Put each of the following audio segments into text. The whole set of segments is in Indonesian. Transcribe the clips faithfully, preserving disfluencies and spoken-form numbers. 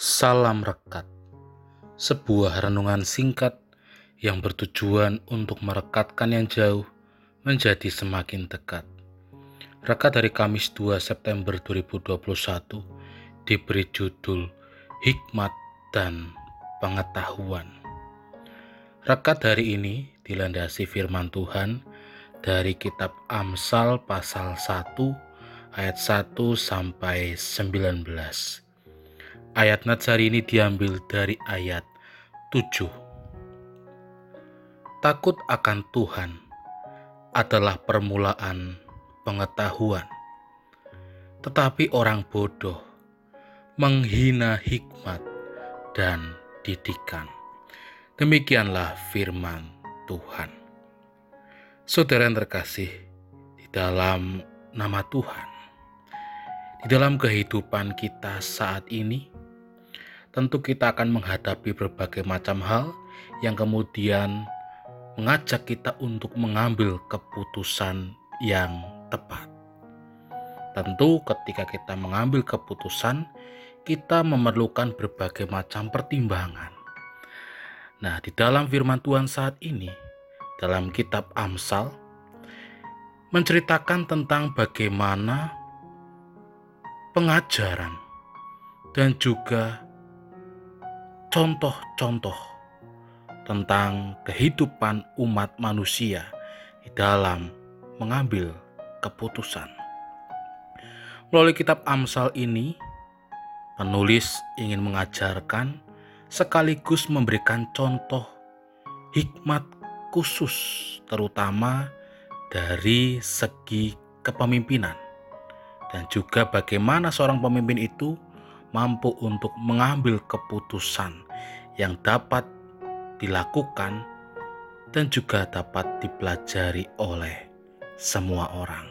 Salam Rekat, sebuah renungan singkat yang bertujuan untuk merekatkan yang jauh menjadi semakin dekat. Rekat dari Kamis dua September dua ribu dua puluh satu diberi judul Hikmat dan Pengetahuan. Rekat hari ini dilandasi firman Tuhan dari kitab Amsal pasal satu ayat satu sampai sembilan belas. Ayat Nazari ini diambil dari ayat tujuh. Takut akan Tuhan adalah permulaan pengetahuan, tetapi orang bodoh menghina hikmat dan didikan. Demikianlah firman Tuhan. Saudara yang terkasih di dalam nama Tuhan, di dalam kehidupan kita saat ini, tentu kita akan menghadapi berbagai macam hal yang kemudian mengajak kita untuk mengambil keputusan yang tepat. Tentu ketika kita mengambil keputusan, kita memerlukan berbagai macam pertimbangan. Nah, di dalam firman Tuhan saat ini, dalam kitab Amsal, menceritakan tentang bagaimana pengajaran dan juga contoh-contoh tentang kehidupan umat manusia di dalam mengambil keputusan. Melalui kitab Amsal ini, penulis ingin mengajarkan sekaligus memberikan contoh hikmat khusus, terutama dari segi kepemimpinan, dan juga bagaimana seorang pemimpin itu mampu untuk mengambil keputusan yang dapat dilakukan dan juga dapat dipelajari oleh semua orang.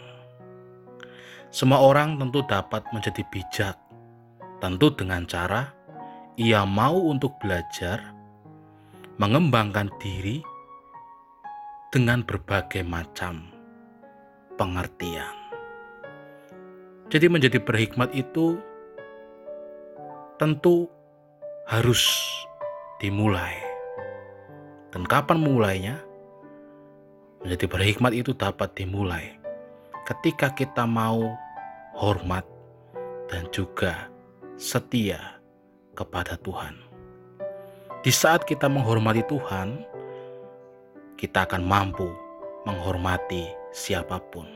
Semua orang tentu dapat menjadi bijak, tentu dengan cara ia mau untuk belajar, mengembangkan diri dengan berbagai macam pengertian. Jadi menjadi berhikmat itu tentu harus dimulai. Dan kapan mulainya? Menjadi berhikmat itu dapat dimulai ketika kita mau hormat dan juga setia kepada Tuhan. Di saat kita menghormati Tuhan, kita akan mampu menghormati siapapun.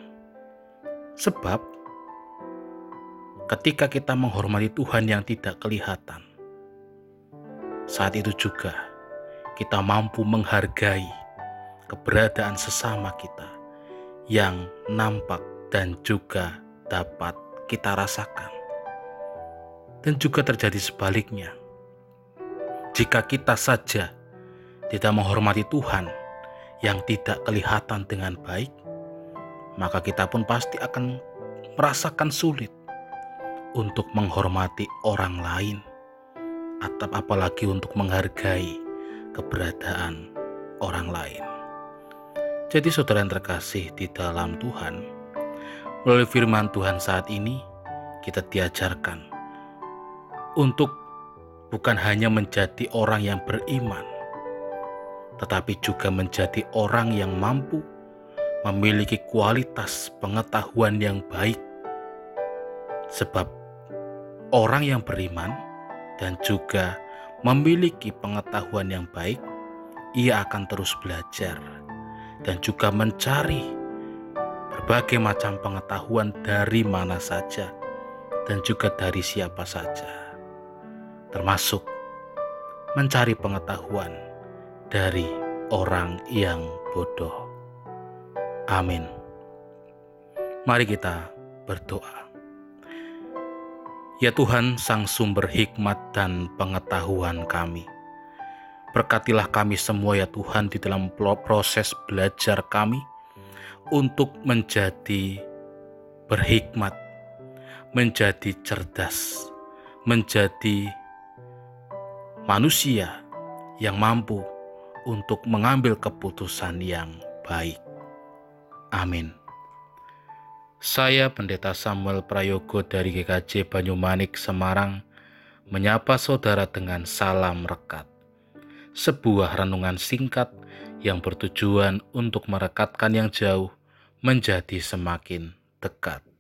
Sebab ketika kita menghormati Tuhan yang tidak kelihatan, saat itu juga kita mampu menghargai keberadaan sesama kita yang nampak dan juga dapat kita rasakan. Dan juga terjadi sebaliknya. Jika kita saja tidak menghormati Tuhan yang tidak kelihatan dengan baik, maka kita pun pasti akan merasakan sulit untuk menghormati orang lain, atau apalagi untuk menghargai keberadaan orang lain. Jadi saudara yang terkasih di dalam Tuhan, melalui firman Tuhan saat ini, kita diajarkan untuk bukan hanya menjadi orang yang beriman, tetapi juga menjadi orang yang mampu memiliki kualitas pengetahuan yang baik. Sebab orang yang beriman dan juga memiliki pengetahuan yang baik, ia akan terus belajar dan juga mencari berbagai macam pengetahuan dari mana saja dan juga dari siapa saja. Termasuk mencari pengetahuan dari orang yang bodoh. Amin. Mari kita berdoa. Ya Tuhan, sang sumber hikmat dan pengetahuan kami, berkatilah kami semua ya Tuhan di dalam proses belajar kami untuk menjadi berhikmat, menjadi cerdas, menjadi manusia yang mampu untuk mengambil keputusan yang baik. Amin. Saya Pendeta Samuel Prayogo dari G K J Banyumanik, Semarang, menyapa saudara dengan salam rekat. Sebuah renungan singkat yang bertujuan untuk merekatkan yang jauh menjadi semakin dekat.